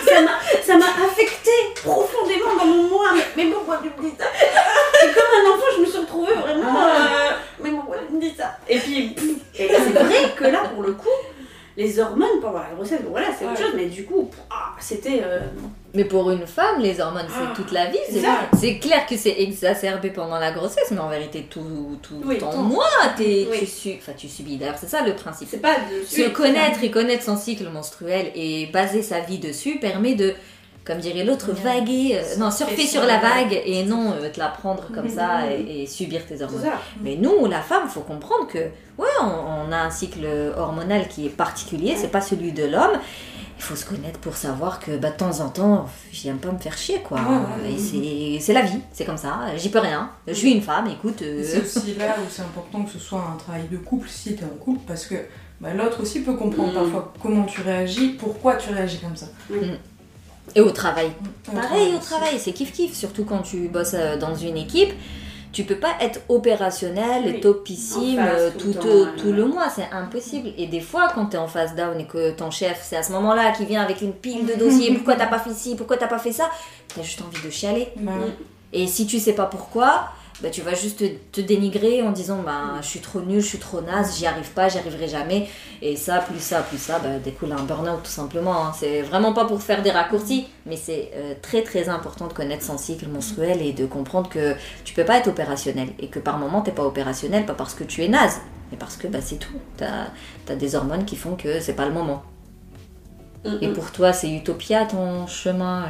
Ça m'a, ça m'a affecté profondément dans mon moi. Mais, mais pourquoi tu me dis ça? Et comme un enfant, je me suis retrouvée vraiment. Euh, mais pourquoi tu me dis ça? Et puis, et c'est vrai que là, pour le coup, les hormones pendant la grossesse, bon voilà, c'est ouais. autre chose. Mais du coup, ah, c'était. Euh... Mais pour une femme, les hormones, c'est ah, toute la vie. C'est, c'est clair que c'est exacerbé pendant la grossesse, mais en vérité, tout, tout oui, ton mois, oui. tu, su, tu subis. D'ailleurs, c'est ça le principe. C'est pas de se oui, connaître et connaître son cycle menstruel et baser sa vie dessus permet de, comme dirait l'autre, bien. vaguer, euh, non, surfer sur la vague et non euh, te la prendre comme mmh. ça et, et subir tes hormones. Mais nous, la femme, faut comprendre que, ouais, on, on a un cycle hormonal qui est particulier, mmh. c'est pas celui de l'homme. Il faut se connaître pour savoir que bah, de temps en temps, j'aime pas me faire chier, quoi. Ouais, ouais, et ouais. C'est, c'est la vie, c'est comme ça, j'y peux rien. Je suis une femme, écoute... Euh... C'est aussi là où c'est important que ce soit un travail de couple, si t'es en couple, parce que bah, l'autre aussi peut comprendre mmh. parfois comment tu réagis, pourquoi tu réagis comme ça. Mmh. Et au travail. Mmh. Pareil, au travail, c'est kiff-kiff, surtout quand tu bosses dans une équipe. Tu peux pas être opérationnel, oui. topissime en face, tout, tout, le, temps, tout ouais. le mois, c'est impossible. Et des fois, quand t'es en phase down et que ton chef, c'est à ce moment-là qu'il vient avec une pile de dossiers, pourquoi t'as pas fait ci, pourquoi t'as pas fait ça, t'as juste envie de chialer. Ouais. Et si tu sais pas pourquoi, bah, tu vas juste te, te dénigrer en disant bah, je suis trop nulle, je suis trop naze, j'y arrive pas, j'y arriverai jamais. Et ça, plus ça, plus ça, bah, découle un burn-out tout simplement. Hein. C'est vraiment pas pour faire des raccourcis, mais c'est euh, très très important de connaître son cycle menstruel et de comprendre que tu peux pas être opérationnel et que par moment t'es pas opérationnel, pas parce que tu es naze, mais parce que bah, c'est tout. T'as, t'as des hormones qui font que c'est pas le moment. Mm-hmm. Et pour toi, c'est Utopia ton chemin,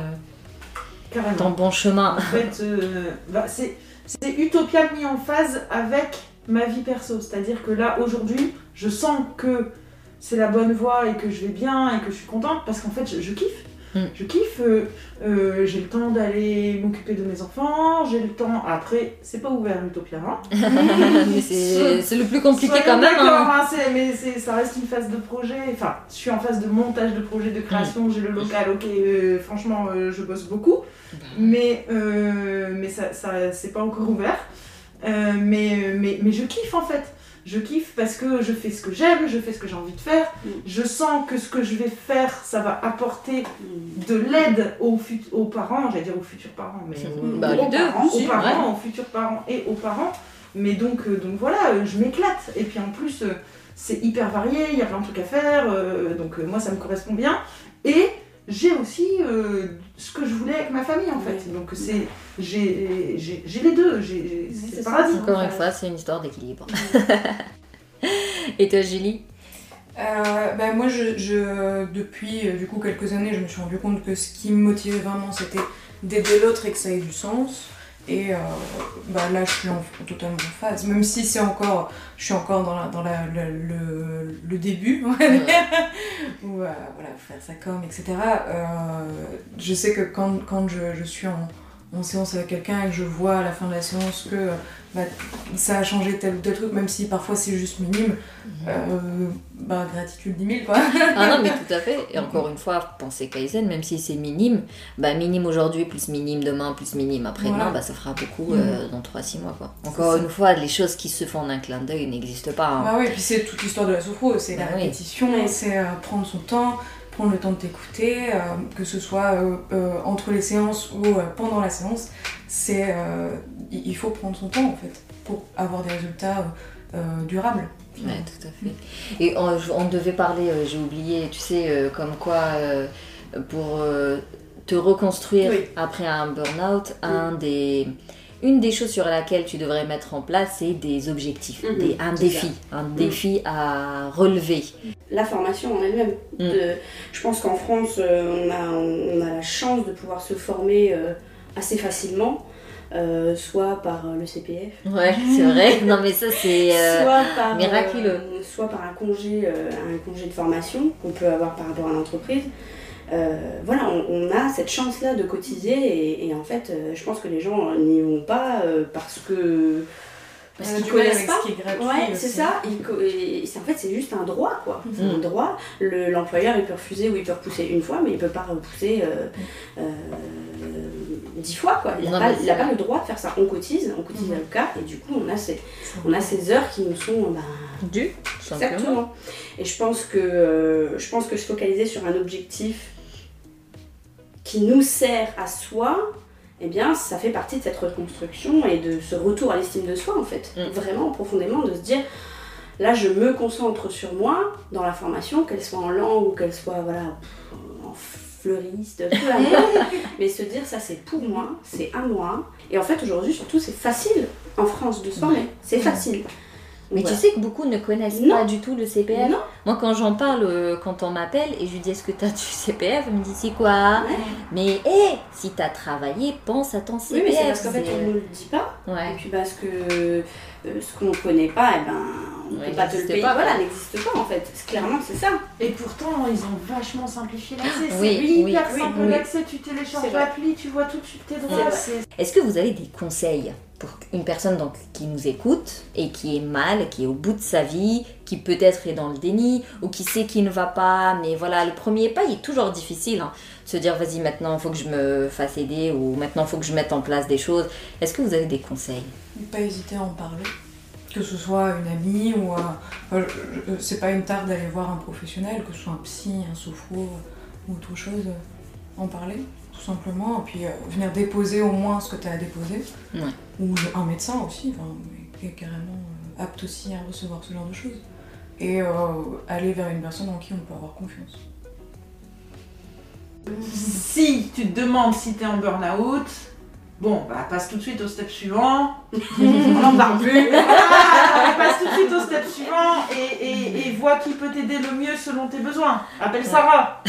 euh, ton bon chemin. En fait, euh, bah, c'est. C'est Utopia mis en phase avec ma vie perso, c'est-à-dire que là, aujourd'hui, je sens que c'est la bonne voie et que je vais bien et que je suis contente parce qu'en fait, je, je kiffe. Mm. Je kiffe, euh, euh, j'ai le temps d'aller m'occuper de mes enfants, j'ai le temps... Après, c'est pas ouvert Utopia, hein. Mais c'est, c'est le plus compliqué quand même. D'accord, hein. Hein, c'est, mais c'est, ça reste une phase de projet, enfin, je suis en phase de montage de projet, de création, mm. j'ai le local, ok, euh, franchement, euh, je bosse beaucoup. Mais, euh, mais ça, ça, c'est pas encore ouvert, euh, mais, mais, mais je kiffe en fait. je kiffe parce que je fais ce que j'aime, je fais ce que j'ai envie de faire, mm. je sens que ce que je vais faire, ça va apporter mm. de l'aide aux, fut- aux parents, j'allais dire aux futurs parents, mais aux, bah, aux, aux, deux, parents, aussi, aux parents, ouais. aux futurs parents et aux parents, mais donc, euh, donc voilà, euh, je m'éclate, et puis en plus, euh, c'est hyper varié, il y a plein de trucs à faire, euh, donc euh, moi ça me correspond bien, et... j'ai aussi euh, ce que je voulais avec ma famille en fait, donc c'est j'ai, j'ai, j'ai les deux, j'ai, j'ai, c'est, c'est paradis. Encore une fois, c'est une histoire d'équilibre. Et toi Julie? euh, bah, Moi je, je, depuis du coup quelques années, je me suis rendu compte que ce qui me motivait vraiment c'était d'aider l'autre et que ça ait du sens. Et euh, bah là je suis en, totalement en phase, même si c'est encore, je suis encore dans, la, dans la, la, le, le début, on va dire, où euh, voilà, faire sa com, et cetera. Euh, je sais que quand, quand je, je suis en, en séance avec quelqu'un et que je vois à la fin de la séance que bah, ça a changé tel ou tel truc, même si parfois c'est juste minime, mm-hmm. euh, bah gratitude dix mille quoi. Ah non mais tout à fait, et encore une fois, penser Kaizen, même si c'est minime, bah minime aujourd'hui, plus minime demain, plus minime après-demain, voilà. bah ça fera beaucoup euh, mm-hmm. dans trois à six mois quoi. Encore une fois, les choses qui se font d'un clin d'œil n'existent pas. Hein. Bah oui, et puis c'est toute l'histoire de la sophro, c'est bah la oui. répétition, oui. c'est euh, prendre son temps, prendre le temps de t'écouter, euh, que ce soit euh, euh, entre les séances ou euh, pendant la séance, c'est euh, il faut prendre son temps en fait pour avoir des résultats euh, durables. Oui, tout à fait. Et on, on devait parler, euh, j'ai oublié, tu sais, euh, comme quoi euh, pour euh, te reconstruire oui. après un burn-out, oui. un des... Une des choses sur laquelle tu devrais mettre en place, c'est des objectifs, mmh, des, un défi, ça. un mmh. défi à relever. La formation en elle-même. Mmh. De, je pense qu'en France, on a, on a la chance de pouvoir se former assez facilement, euh, soit par le C P F. Ouais, c'est vrai. Non mais ça c'est euh, soit par, miraculeux. Euh, soit par un congé, euh, un congé de formation qu'on peut avoir par rapport à l'entreprise. Euh, voilà, on, on a cette chance-là de cotiser et, et en fait, euh, je pense que les gens n'y vont pas euh, parce que parce qu'ils connaissent pas. Ce qui est gratuit, ouais, c'est ça. Et, et, et, en fait, c'est juste un droit, quoi. C'est mmh. un droit. Le, l'employeur, il peut refuser ou il peut repousser une fois, mais il peut pas repousser euh, euh, dix fois, quoi. Il n'a pas, il a pas le droit de faire ça. On cotise, on cotise mmh. à le cas et du coup, on a ces, on a ces heures qui nous sont bah, dues. Exactement. Et je pense que euh, je pense que se focaliser sur un objectif qui nous sert à soi, eh bien, ça fait partie de cette reconstruction et de ce retour à l'estime de soi, en fait. Mmh. Vraiment, profondément, de se dire, là, je me concentre sur moi, dans la formation, qu'elle soit en langue ou qu'elle soit, voilà, en fleuriste, peu importe. Mais se dire, ça, c'est pour moi, c'est à moi. Et en fait, aujourd'hui, surtout, c'est facile, en France, de se former. Ouais. C'est facile. Mais voilà. Tu sais que beaucoup ne connaissent non. pas du tout le C P F. Non. Moi, quand j'en parle, euh, quand on m'appelle et je lui dis est-ce que tu as du C P F, elle me dit c'est quoi ouais. Mais hé, hey, si tu as travaillé, pense à ton C P F. Oui, mais c'est parce qu'en fait, on ne le dit pas. Ouais. Et puis parce que euh, ce qu'on ne connaît pas, eh ben, on ne ouais, peut pas te le payer. Pas, voilà, n'existe pas en fait. C'est, clairement, c'est ça. Et pourtant, ils ont vachement simplifié l'accès. C'est oui, hyper oui, simple oui. l'accès. Tu télécharges l'appli, tu vois tout de suite tes droits. Est-ce que vous avez des conseils pour une personne donc, qui nous écoute et qui est mal, qui est au bout de sa vie, qui peut-être est dans le déni ou qui sait qu'il ne va pas, mais voilà, le premier pas il est toujours difficile, hein, se dire vas-y maintenant il faut que je me fasse aider ou maintenant il faut que je mette en place des choses. Est-ce que vous avez des conseils? Ne pas hésiter à en parler, que ce soit une amie ou à... enfin, je, je, c'est pas une tare d'aller voir un professionnel, que ce soit un psy, un sophro ou autre chose, en parler. Tout simplement, et puis euh, venir déposer au moins ce que tu as à déposer, ouais. ou un médecin aussi, enfin, qui est carrément euh, apte aussi à recevoir ce genre de choses, et euh, aller vers une personne en qui on peut avoir confiance. Si tu te demandes si tu es en burn-out, bon, bah passe tout de suite au step suivant, on n'en parle plus, ah, passe tout de suite au step suivant et, et, et vois qui peut t'aider le mieux selon tes besoins. Appelle Sarah.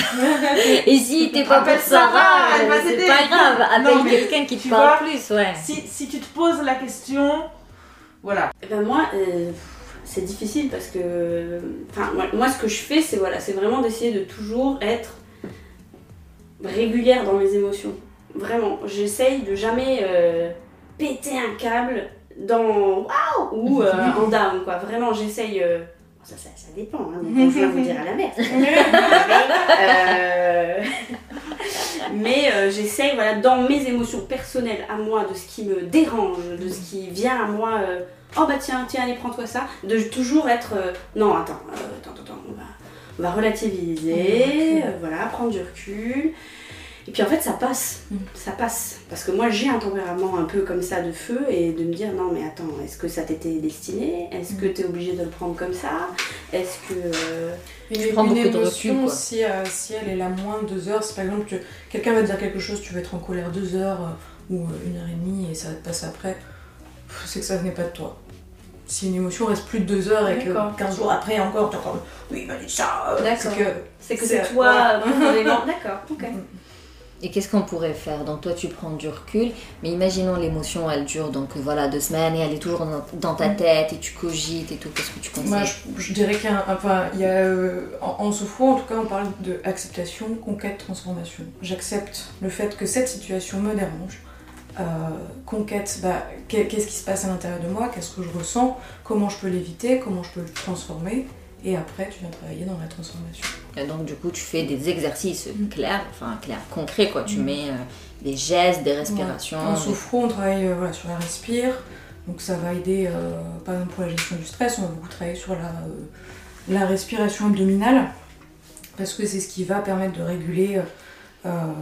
Et si t'es pas appelle Sarah, Sarah elle va t'aider. C'est pas grave, appelle non, quelqu'un qui te parle vois, plus, ouais. Si, si tu te poses la question, voilà. Et ben moi, euh, c'est difficile parce que, enfin, moi, moi ce que je fais, c'est voilà, c'est vraiment d'essayer de toujours être régulière dans mes émotions. Vraiment, j'essaye de jamais euh, péter un câble dans waouh ou euh, en down quoi. Vraiment, j'essaye. Euh... Bon, ça, ça, ça dépend, hein, mais je vais vous dire à la merde. euh... Mais euh, j'essaye, voilà, dans mes émotions personnelles à moi, de ce qui me dérange, de ce qui vient à moi euh, oh bah tiens, tiens, allez, prends-toi ça. De toujours être, euh, non, attends, euh, attends, attends, on va, on va relativiser, euh, voilà, prendre du recul. Et puis en fait, ça passe, mmh. ça passe. Parce que moi, j'ai un tempérament un peu comme ça de feu et de me dire, non mais attends, est-ce que ça t'était destiné? Est-ce mmh. que t'es obligé de le prendre comme ça? Est-ce que... Euh, une, tu prends une émotion, recul, si, euh, si elle est là moins de deux heures, si par exemple que quelqu'un va te dire quelque chose, tu vas être en colère deux heures euh, ou une heure et demie et ça va te passer après, c'est que ça venait pas de toi. Si une émotion reste plus de deux heures et que quinze jours après encore, t'as encore, oui, bah ça, c'est que c'est que c'est toi, ouais. D'accord, ok. Et qu'est-ce qu'on pourrait faire? Donc toi tu prends du recul, mais imaginons l'émotion elle dure donc voilà deux semaines et elle est toujours dans ta tête et tu cogites et tout, qu'est-ce que tu conseilles? Moi je, je dirais qu'il y a, enfin, il y a euh, en, en sophro en tout cas on parle de acceptation, conquête, transformation. J'accepte le fait que cette situation me dérange. Euh, conquête, bah, qu'est-ce qui se passe à l'intérieur de moi, qu'est-ce que je ressens, comment je peux l'éviter, comment je peux le transformer. Et après, tu viens travailler dans la transformation. Et donc, du coup, tu fais des exercices clairs, enfin clairs, concrets, quoi. Tu mmh. mets euh, des gestes, des respirations. Ouais. En sophro, on travaille euh, voilà, sur la respire. Donc, ça va aider, euh, par exemple, pour la gestion du stress, on va beaucoup travailler sur la, euh, la respiration abdominale. Parce que c'est ce qui va permettre de réguler euh,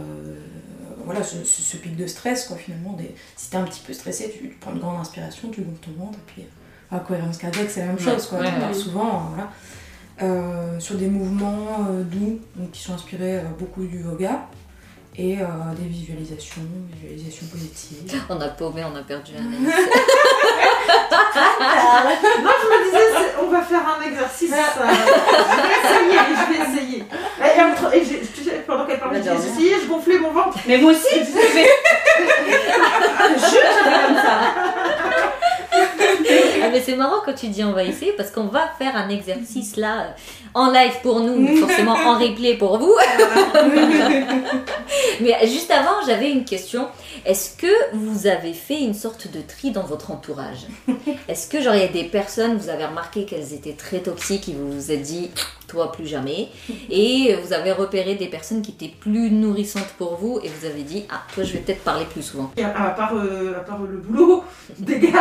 voilà, ce, ce, ce pic de stress, quoi, finalement. Des, si t'es un petit peu stressé, tu, tu prends une grande inspiration, tu gonfles ton ventre, et puis... La cohérence cardiaque, c'est la même chose, quoi. Ouais, on parle ouais. souvent, voilà. Euh, sur des mouvements euh, doux, donc, qui sont inspirés euh, beaucoup du yoga, et euh, des visualisations, visualisations positives. On a paumé, on a perdu un Anaïs. Moi, je me disais, on va faire un exercice. Euh, je vais essayer, je vais essayer. Et, et, et pendant qu'elle parlait, j'ai essayé, je gonflais mon ventre. Mais moi aussi, je fais. Je comme ça. Ah mais c'est marrant quand tu dis on va essayer parce qu'on va faire un exercice là en live pour nous, mais forcément en replay pour vous. Mais juste avant j'avais une question, est-ce que vous avez fait une sorte de tri dans votre entourage? Est-ce que genre il y a des personnes, vous avez remarqué qu'elles étaient très toxiques et vous vous êtes dit toi plus jamais, et vous avez repéré des personnes qui étaient plus nourrissantes pour vous et vous avez dit ah toi je vais peut-être parler plus souvent? À, à, part, euh, à part le boulot, dégage.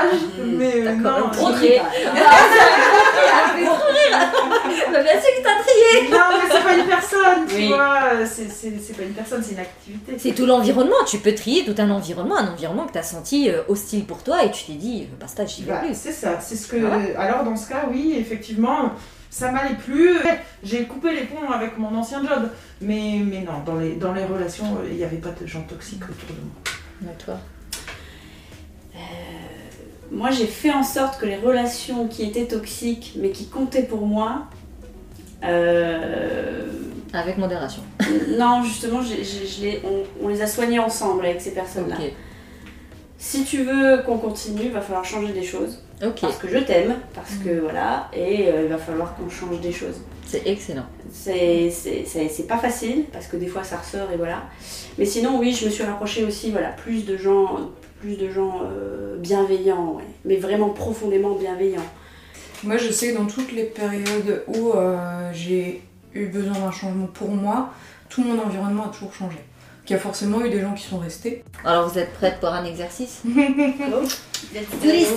Mais euh, d'accord, non, on trier. Mais bien sûr que t'as trié. Non mais c'est pas une personne, tu oui. vois, c'est, c'est, c'est pas une personne, c'est une activité. C'est tout l'environnement, tu peux trier tout un environnement, un environnement que t'as senti hostile pour toi et tu t'es dit basta j'y vais bah, plus. C'est ça, c'est ce que... Voilà. Alors dans ce cas oui effectivement... Ça m'allait plus, j'ai coupé les ponts avec mon ancien job. Mais, mais non, dans les, dans les relations, il n'y avait pas de gens toxiques autour de moi. Et toi ? euh, Moi, j'ai fait en sorte que les relations qui étaient toxiques, mais qui comptaient pour moi... Euh... Avec modération. Non, justement, j'ai, j'ai, je les, on, on les a soignés ensemble avec ces personnes-là. Okay. Si tu veux qu'on continue, il va falloir changer des choses. Okay. Parce que je t'aime, parce que mmh. voilà, et euh, il va falloir qu'on change des choses. C'est excellent. C'est, c'est, c'est, c'est pas facile, parce que des fois ça ressort et voilà. Mais sinon, oui, je me suis rapprochée aussi, voilà, plus de gens, plus de gens euh, bienveillants, ouais. Mais vraiment profondément bienveillants. Moi, je sais que dans toutes les périodes où euh, j'ai eu besoin d'un changement pour moi, tout mon environnement a toujours changé. Il y a forcément eu des gens qui sont restés. Alors vous êtes prêtes pour un exercice? Touriste.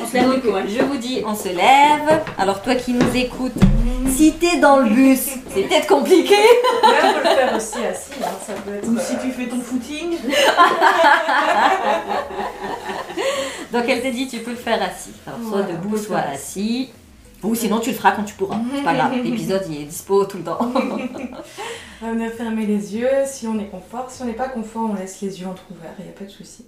On se lève. Donc, je vous dis, on se lève. Alors toi qui nous écoutes, mmh. si t'es dans le bus, c'est peut-être compliqué. Là, on peut le faire aussi assis. Hein. Ça peut être... Ou si tu fais ton footing. Donc elle t'a dit, tu peux le faire assis. Alors, soit voilà, debout, soit assis. Ou sinon tu le feras quand tu pourras, c'est pas grave, l'épisode il est dispo tout le temps. On va venir fermer les yeux, si on est confort, si on n'est pas confort on laisse les yeux entrouverts, il n'y a pas de souci.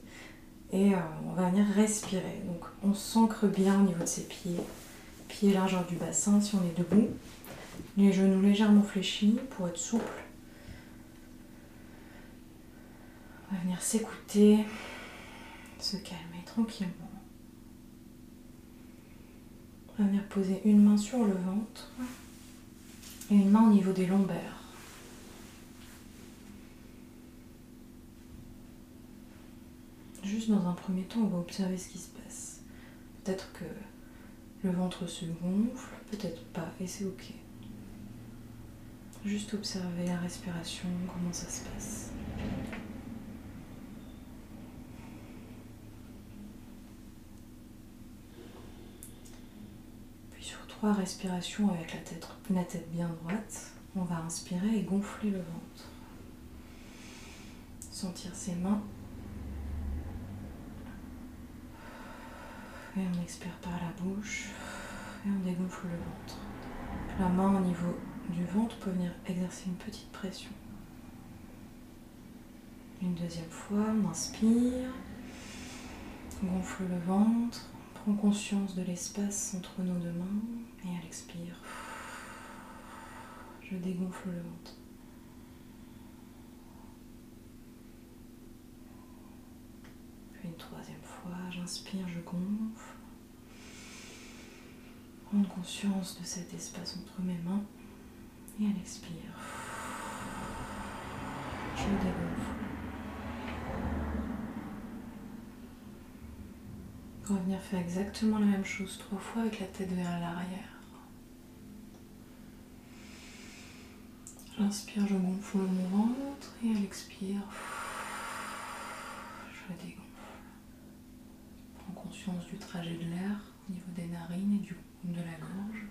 Et euh, on va venir respirer, donc on s'ancre bien au niveau de ses pieds, pieds largeur du bassin si on est debout, les genoux légèrement fléchis pour être souple. On va venir s'écouter, se calmer tranquillement. On va venir poser une main sur le ventre et une main au niveau des lombaires. Juste dans un premier temps, on va observer ce qui se passe. Peut-être que le ventre se gonfle, peut-être pas, et c'est ok. Juste observer la respiration, comment ça se passe. trois respirations avec la tête, la tête bien droite. On va inspirer et gonfler le ventre. Sentir ses mains. Et on expire par la bouche. Et on dégonfle le ventre. La main au niveau du ventre peut venir exercer une petite pression. Une deuxième fois, on inspire. Gonfle le ventre. Prends conscience de l'espace entre nos deux mains. Et à l'expire, je dégonfle le ventre. Puis une troisième fois, j'inspire, je gonfle. Prendre conscience de cet espace entre mes mains. Et à l'expire, je dégonfle. Revenir faire exactement la même chose trois fois avec la tête vers l'arrière. J'inspire, je gonfle mon ventre et à l'expire, je dégonfle. Prends conscience du trajet de l'air au niveau des narines et du, de la gorge.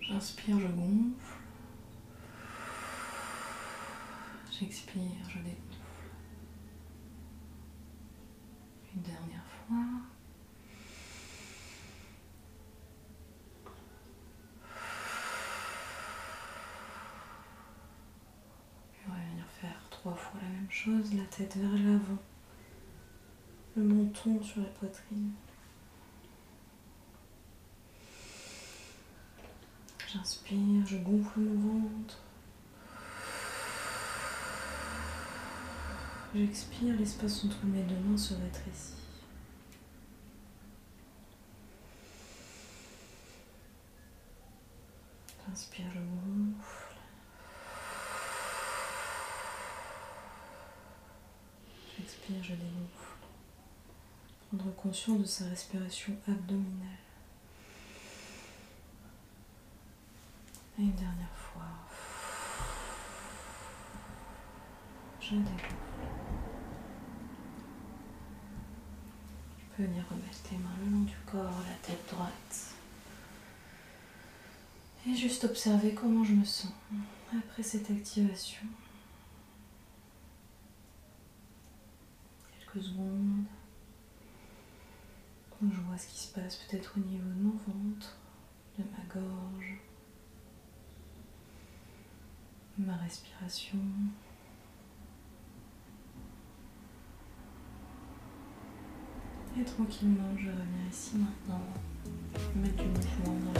J'inspire, je gonfle. J'expire, je dégonfle. Une dernière fois. Trois fois la même chose, la tête vers l'avant, le menton sur la poitrine. J'inspire, je gonfle mon ventre. J'expire, l'espace entre mes deux mains se rétrécit. J'inspire, je gonfle. J'expire, je dégonfle. Prendre conscience de sa respiration abdominale. Et une dernière fois. Je dégonfle. Tu peux venir remettre tes mains le long du corps, la tête droite. Et juste observer comment je me sens après cette activation. Secondes, donc je vois ce qui se passe peut-être au niveau de mon ventre, de ma gorge, de ma respiration. Et tranquillement, je reviens ici maintenant, mettre du mouvement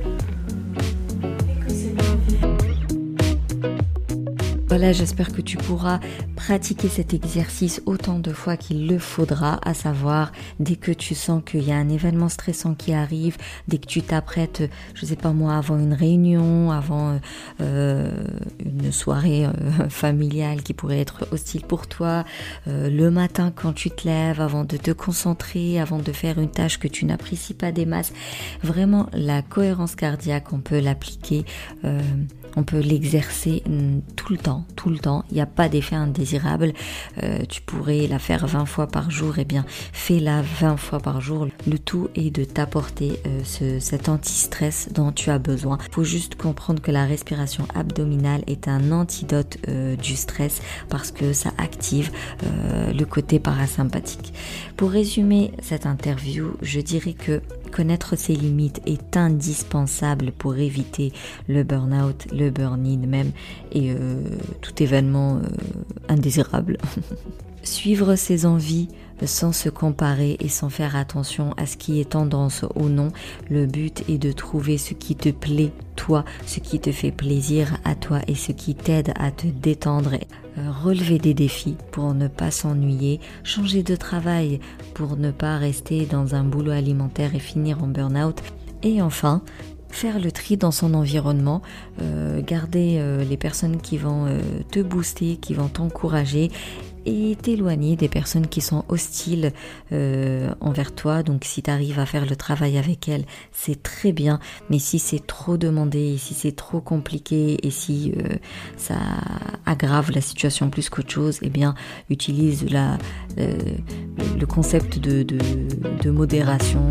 dans les mains, pieds, et que c'est bien. Voilà, j'espère que tu pourras pratiquer cet exercice autant de fois qu'il le faudra, à savoir dès que tu sens qu'il y a un événement stressant qui arrive, dès que tu t'apprêtes, je sais pas moi, avant une réunion, avant euh, une soirée euh, familiale qui pourrait être hostile pour toi, euh, le matin quand tu te lèves, avant de te concentrer, avant de faire une tâche que tu n'apprécies pas des masses. Vraiment, la cohérence cardiaque, on peut l'appliquer, euh, on peut l'exercer euh, tout le temps. Tout le temps, il n'y a pas d'effet indésirable. Euh, tu pourrais la faire vingt fois par jour, et eh bien fais-la vingt fois par jour. Le tout est de t'apporter euh, ce, cet anti-stress dont tu as besoin. Il faut juste comprendre que la respiration abdominale est un antidote euh, du stress parce que ça active euh, le côté parasympathique. Pour résumer cette interview, je dirais que connaître ses limites est indispensable pour éviter le burn-out, le burn-in même et euh, tout événement euh, indésirable. Suivre ses envies sans se comparer et sans faire attention à ce qui est tendance ou non. Le but est de trouver ce qui te plaît, toi, ce qui te fait plaisir à toi et ce qui t'aide à te détendre. Relever des défis pour ne pas s'ennuyer, changer de travail pour ne pas rester dans un boulot alimentaire et finir en burn-out. Et enfin, faire le tri dans son environnement, euh, garder euh, les personnes qui vont euh, te booster, qui vont t'encourager et t'éloigner des personnes qui sont hostiles euh, envers toi. Donc si tu arrives à faire le travail avec elles, c'est très bien, mais si c'est trop demandé, si c'est trop compliqué et si euh, ça aggrave la situation plus qu'autre chose, eh bien utilise la, euh, le le concept de, de, de modération.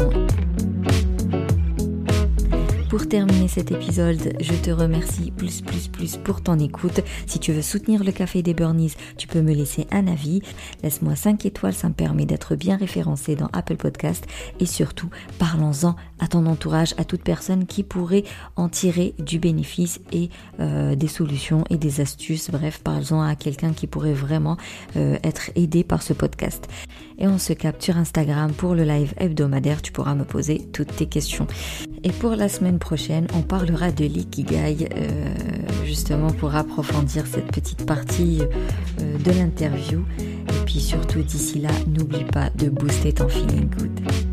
Pour terminer cet épisode, je te remercie plus plus plus pour ton écoute. Si tu veux soutenir le Café des Burnies, tu peux me laisser un avis. Laisse-moi cinq étoiles, ça me permet d'être bien référencé dans Apple Podcast. Et surtout, parlons-en à ton entourage, à toute personne qui pourrait en tirer du bénéfice et euh, des solutions et des astuces. Bref, parlons-en à quelqu'un qui pourrait vraiment euh, être aidé par ce podcast. Et on se capte sur Instagram pour le live hebdomadaire. Tu pourras me poser toutes tes questions. Et pour la semaine prochaine, on parlera de l'Ikigai, euh, justement pour approfondir cette petite partie euh, de l'interview. Et puis surtout, d'ici là, n'oublie pas de booster ton feeling good.